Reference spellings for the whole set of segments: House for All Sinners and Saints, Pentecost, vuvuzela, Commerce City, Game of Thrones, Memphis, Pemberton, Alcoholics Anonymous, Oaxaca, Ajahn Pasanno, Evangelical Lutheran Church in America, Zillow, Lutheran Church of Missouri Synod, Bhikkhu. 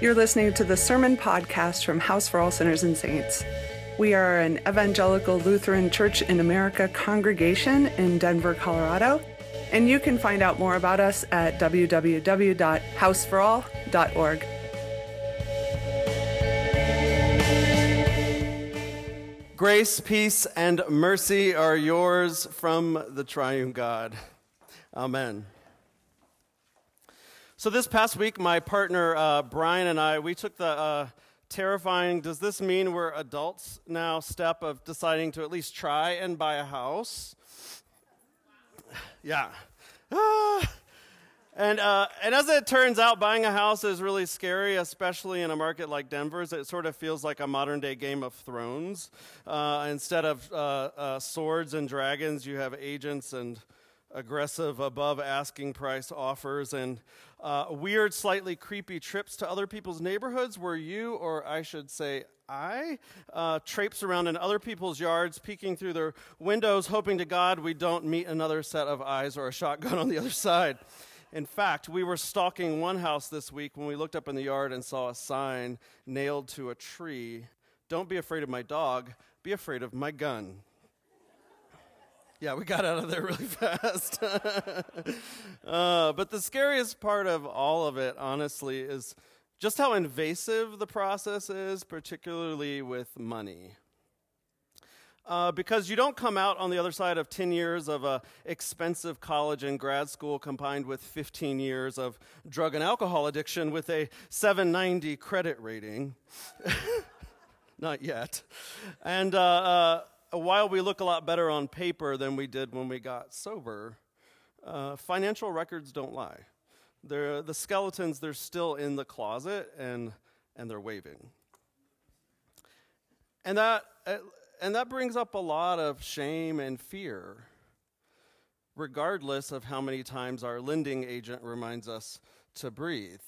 You're listening to the Sermon Podcast from House for All Sinners and Saints. We are an Evangelical Lutheran Church in America congregation in Denver, Colorado, and you can find out more about us at www.houseforall.org. Grace, peace, and mercy are yours from the triune God. Amen. So this past week, my partner Brian and I, we took the terrifying, does this mean we're adults now, step of deciding to at least try and buy a house. Yeah. And as it turns out, buying a house is really scary, especially in a market like Denver's. It sort of feels like a modern-day Game of Thrones. Instead of swords and dragons, you have agents and aggressive, above-asking price offers and weird, slightly creepy trips to other people's neighborhoods where you, or I should say I, traipse around in other people's yards, peeking through their windows, hoping to God we don't meet another set of eyes or a shotgun on the other side. In fact, we were stalking one house this week when we looked up in the yard and saw a sign nailed to a tree. Don't be afraid of my dog, be afraid of my gun. Yeah, we got out of there really fast. But the scariest part of all of it, honestly, is just how invasive the process is, particularly with money. Because you don't come out on the other side of 10 years of expensive college and grad school combined with 15 years of drug and alcohol addiction with a 790 credit rating. Not yet. And while we look a lot better on paper than we did when we got sober, financial records don't lie. The skeletons, they're still in the closet, and they're waving. And that brings up a lot of shame and fear, regardless of how many times our lending agent reminds us to breathe.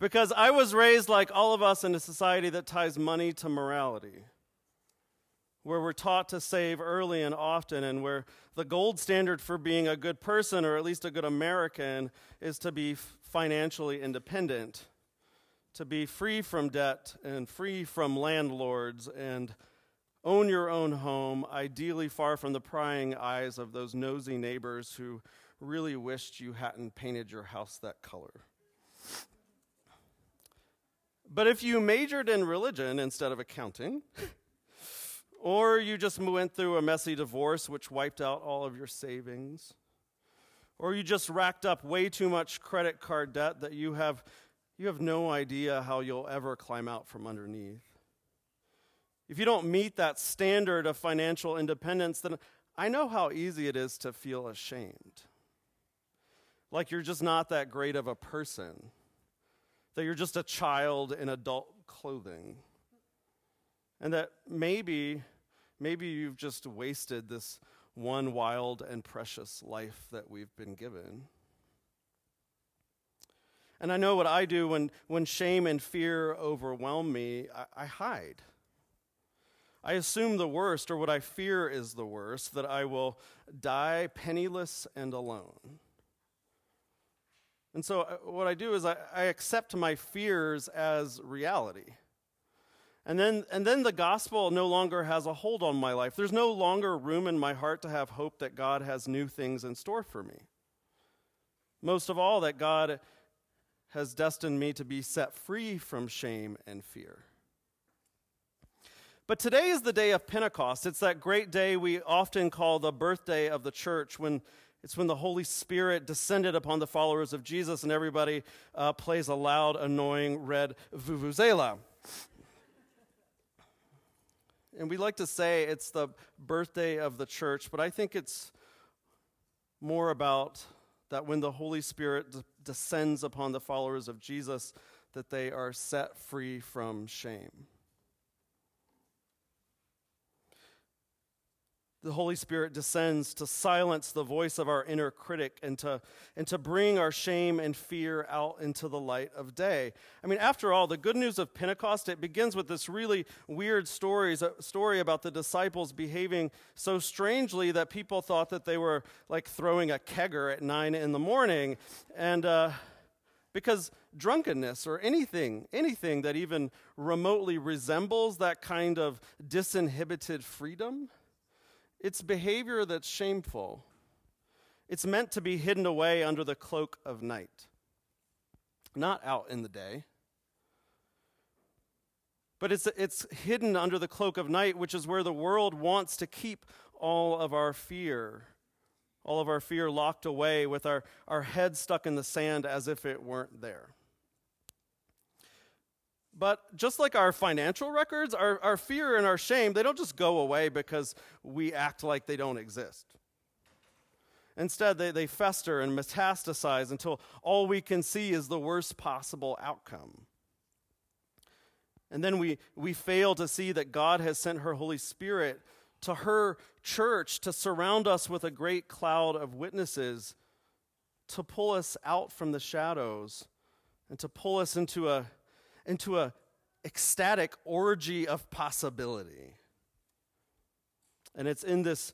Because I was raised, like all of us, in a society that ties money to morality, where we're taught to save early and often, and where the gold standard for being a good person, or at least a good American, is to be financially independent, to be free from debt and free from landlords and own your own home, ideally far from the prying eyes of those nosy neighbors who really wished you hadn't painted your house that color. But if you majored in religion instead of accounting, or you just went through a messy divorce which wiped out all of your savings, or you just racked up way too much credit card debt that you have no idea how you'll ever climb out from underneath. If you don't meet that standard of financial independence, then I know how easy it is to feel ashamed. Like you're just not that great of a person, that you're just a child in adult clothing, and that maybe you've just wasted this one wild and precious life that we've been given. And I know what I do when shame and fear overwhelm me, I hide. I assume the worst, or what I fear is the worst, that I will die penniless and alone. And so what I do is I accept my fears as reality. And then the gospel no longer has a hold on my life. There's no longer room in my heart to have hope that God has new things in store for me. Most of all, that God has destined me to be set free from shame and fear. But today is the day of Pentecost. It's that great day we often call the birthday of the church, when the Holy Spirit descended upon the followers of Jesus and everybody plays a loud, annoying red vuvuzela. And we like to say it's the birthday of the church, but I think it's more about that when the Holy Spirit descends upon the followers of Jesus, that they are set free from shame. The Holy Spirit descends to silence the voice of our inner critic and to bring our shame and fear out into the light of day. I mean, after all, the good news of Pentecost, it begins with this really weird story about the disciples behaving so strangely that people thought that they were like throwing a kegger at 9 in the morning. And Because drunkenness or anything that even remotely resembles that kind of disinhibited freedom, it's behavior that's shameful. It's meant to be hidden away under the cloak of night, not out in the day. But it's hidden under the cloak of night, which is where the world wants to keep all of our fear locked away with our head stuck in the sand as if it weren't there. But just like our financial records, our fear and our shame, they don't just go away because we act like they don't exist. Instead, they fester and metastasize until all we can see is the worst possible outcome. And then we fail to see that God has sent her Holy Spirit to her church to surround us with a great cloud of witnesses to pull us out from the shadows and to pull us into a ecstatic orgy of possibility. And it's in this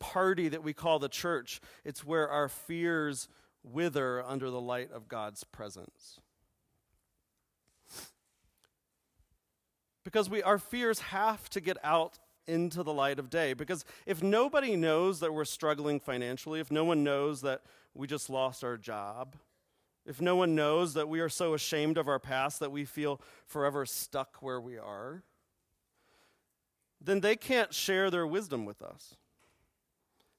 party that we call the church. It's where our fears wither under the light of God's presence. Because our fears have to get out into the light of day. Because if nobody knows that we're struggling financially, if no one knows that we just lost our job, if no one knows that we are so ashamed of our past that we feel forever stuck where we are, then they can't share their wisdom with us.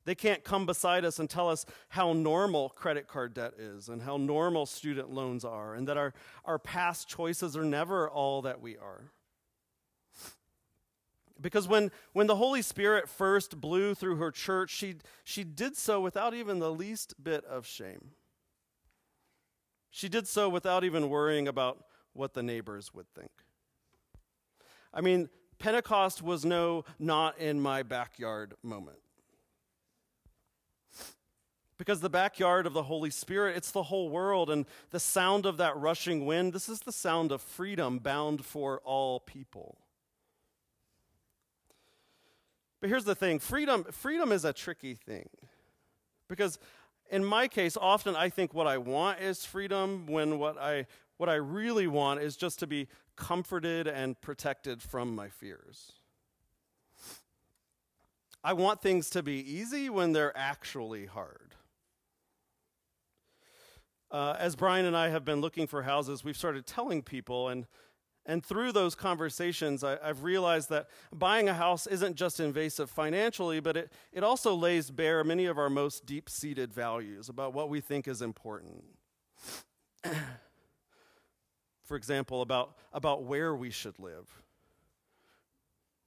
They can't come beside us and tell us how normal credit card debt is and how normal student loans are and that our past choices are never all that we are. Because when the Holy Spirit first blew through her church, she did so without even the least bit of shame. She did so without even worrying about what the neighbors would think. I mean, Pentecost was no not in my backyard moment. Because the backyard of the Holy Spirit, it's the whole world, and the sound of that rushing wind, this is the sound of freedom bound for all people. But here's the thing, freedom is a tricky thing. Because in my case, often I think what I want is freedom when what I really want is just to be comforted and protected from my fears. I want things to be easy when they're actually hard. As Brian and I have been looking for houses, we've started telling people, and through those conversations, I've realized that buying a house isn't just invasive financially, but it also lays bare many of our most deep-seated values about what we think is important. For example, about where we should live,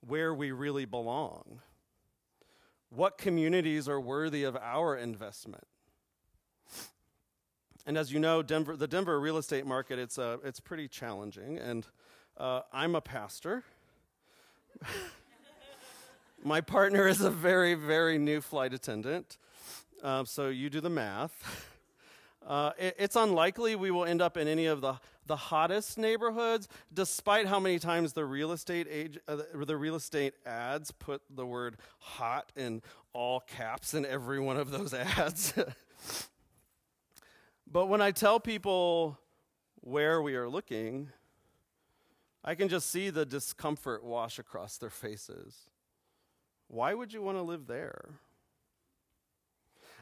where we really belong, what communities are worthy of our investment. And as you know, the Denver real estate market, it's pretty challenging, and I'm a pastor. My partner is a very, very new flight attendant, so you do the math. It's unlikely we will end up in any of the hottest neighborhoods, despite how many times the real estate ads put the word hot in all caps in every one of those ads. But when I tell people where we are looking, I can just see the discomfort wash across their faces. Why would you want to live there?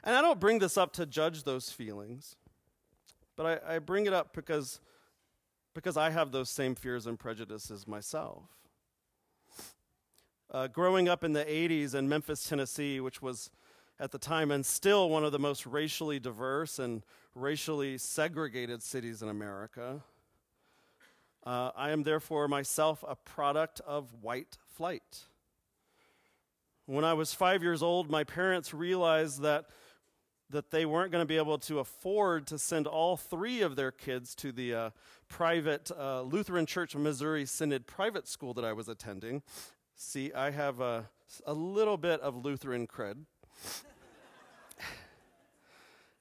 And I don't bring this up to judge those feelings, but I bring it up because I have those same fears and prejudices myself. Growing up in the 80s in Memphis, Tennessee, which was at the time and still one of the most racially diverse and racially segregated cities in America, I am therefore myself a product of white flight. When I was 5 years old, my parents realized that they weren't going to be able to afford to send all three of their kids to the private Lutheran Church of Missouri Synod private school that I was attending. See, I have a little bit of Lutheran cred.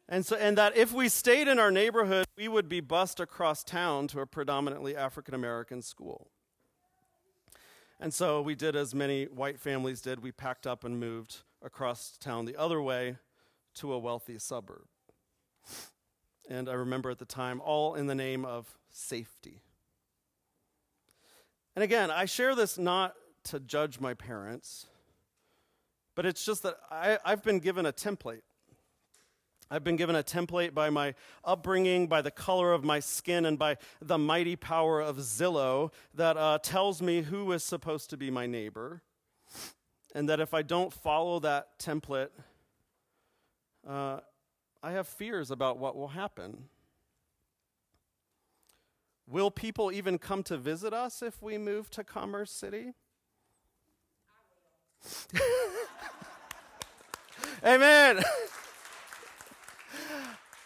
And that if we stayed in our neighborhood, we would be bused across town to a predominantly African-American school. And so we did as many white families did. We packed up and moved across town the other way to a wealthy suburb. and I remember at the time, all in the name of safety. And again, I share this not to judge my parents, but it's just that I've been given a template. I've been given a template by my upbringing, by the color of my skin, and by the mighty power of Zillow that tells me who is supposed to be my neighbor, and that if I don't follow that template, I have fears about what will happen. Will people even come to visit us if we move to Commerce City? I will. Amen.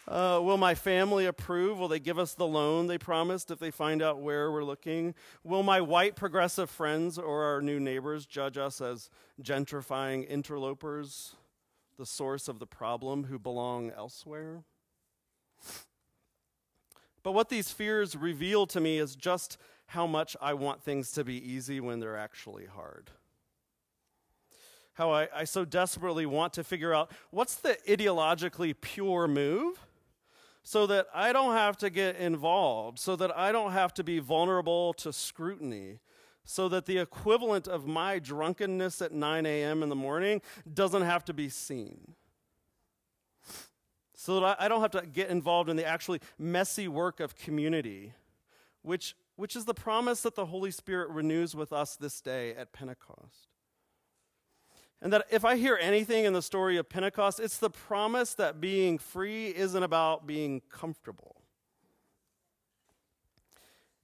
Will my family approve? Will they give us the loan they promised if they find out where we're looking? Will my white progressive friends or our new neighbors judge us as gentrifying interlopers, the source of the problem, who belong elsewhere? But what these fears reveal to me is just how much I want things to be easy when they're actually hard. How I so desperately want to figure out what's the ideologically pure move, so that I don't have to get involved, so that I don't have to be vulnerable to scrutiny, so that the equivalent of my drunkenness at 9 a.m. in the morning doesn't have to be seen, so that I don't have to get involved in the actually messy work of community, which is the promise that the Holy Spirit renews with us this day at Pentecost. And that if I hear anything in the story of Pentecost, it's the promise that being free isn't about being comfortable.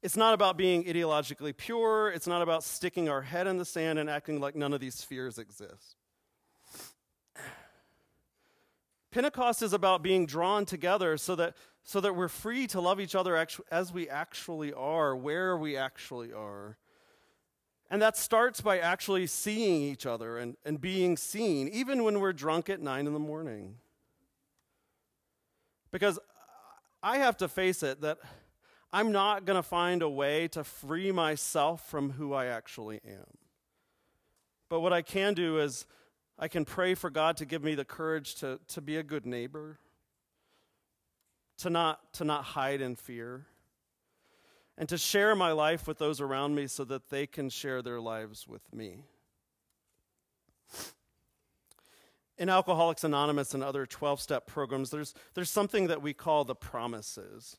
It's not about being ideologically pure. It's not about sticking our head in the sand and acting like none of these fears exist. Pentecost is about being drawn together so that we're free to love each other as we actually are, where we actually are. And that starts by actually seeing each other and being seen, even when we're drunk at 9 a.m. Because I have to face it that I'm not going to find a way to free myself from who I actually am. But what I can do is I can pray for God to give me the courage to be a good neighbor, to not hide in fear, and to share my life with those around me so that they can share their lives with me. In Alcoholics Anonymous and other 12-step programs, there's something that we call the promises.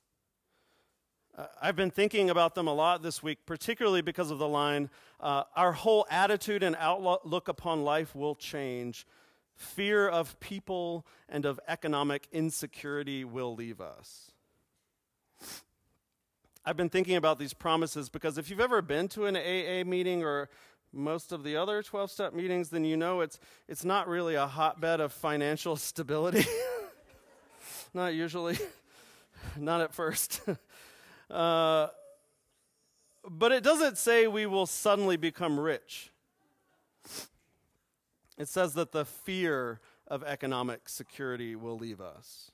I've been thinking about them a lot this week, particularly because of the line, our whole attitude and outlook upon life will change. Fear of people and of economic insecurity will leave us. I've been thinking about these promises because if you've ever been to an AA meeting or most of the other 12-step meetings, then you know it's not really a hotbed of financial stability. Not usually. Not at first. But it doesn't say we will suddenly become rich. It says that the fear of economic security will leave us.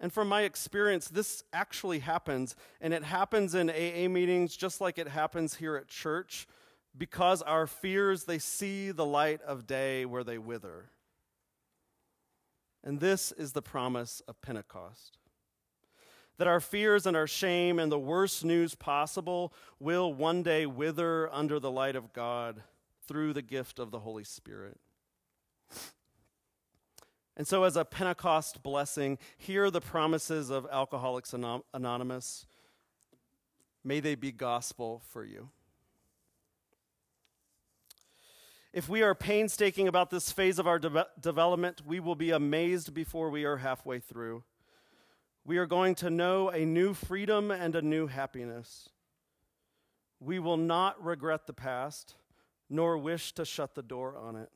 And from my experience, this actually happens, and it happens in AA meetings just like it happens here at church, because our fears, they see the light of day where they wither. And this is the promise of Pentecost, that our fears and our shame and the worst news possible will one day wither under the light of God through the gift of the Holy Spirit. And so as a Pentecost blessing, hear the promises of Alcoholics Anonymous. May they be gospel for you. If we are painstaking about this phase of our development, we will be amazed before we are halfway through. We are going to know a new freedom and a new happiness. We will not regret the past, nor wish to shut the door on it.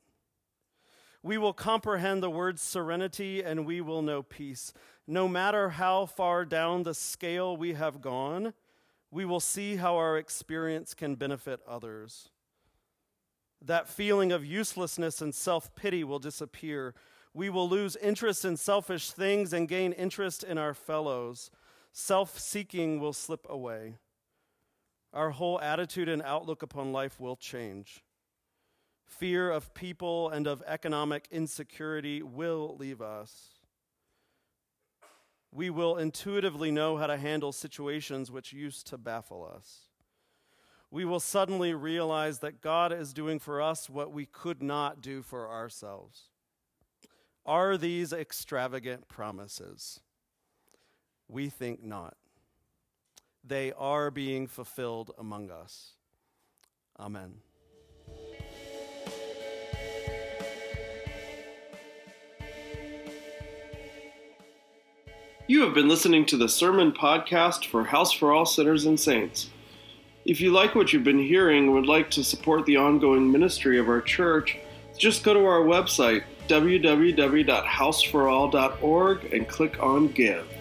We will comprehend the word serenity, and we will know peace. No matter how far down the scale we have gone, we will see how our experience can benefit others. That feeling of uselessness and self-pity will disappear. We will lose interest in selfish things and gain interest in our fellows. Self-seeking will slip away. Our whole attitude and outlook upon life will change. Fear of people and of economic insecurity will leave us. we will intuitively know how to handle situations which used to baffle us. We will suddenly realize that God is doing for us what we could not do for ourselves. Are these extravagant promises? We think not. They are being fulfilled among us. Amen. You have been listening to the Sermon Podcast for House for All Sinners and Saints. If you like what you've been hearing and would like to support the ongoing ministry of our church, just go to our website, www.houseforall.org, and click on Give.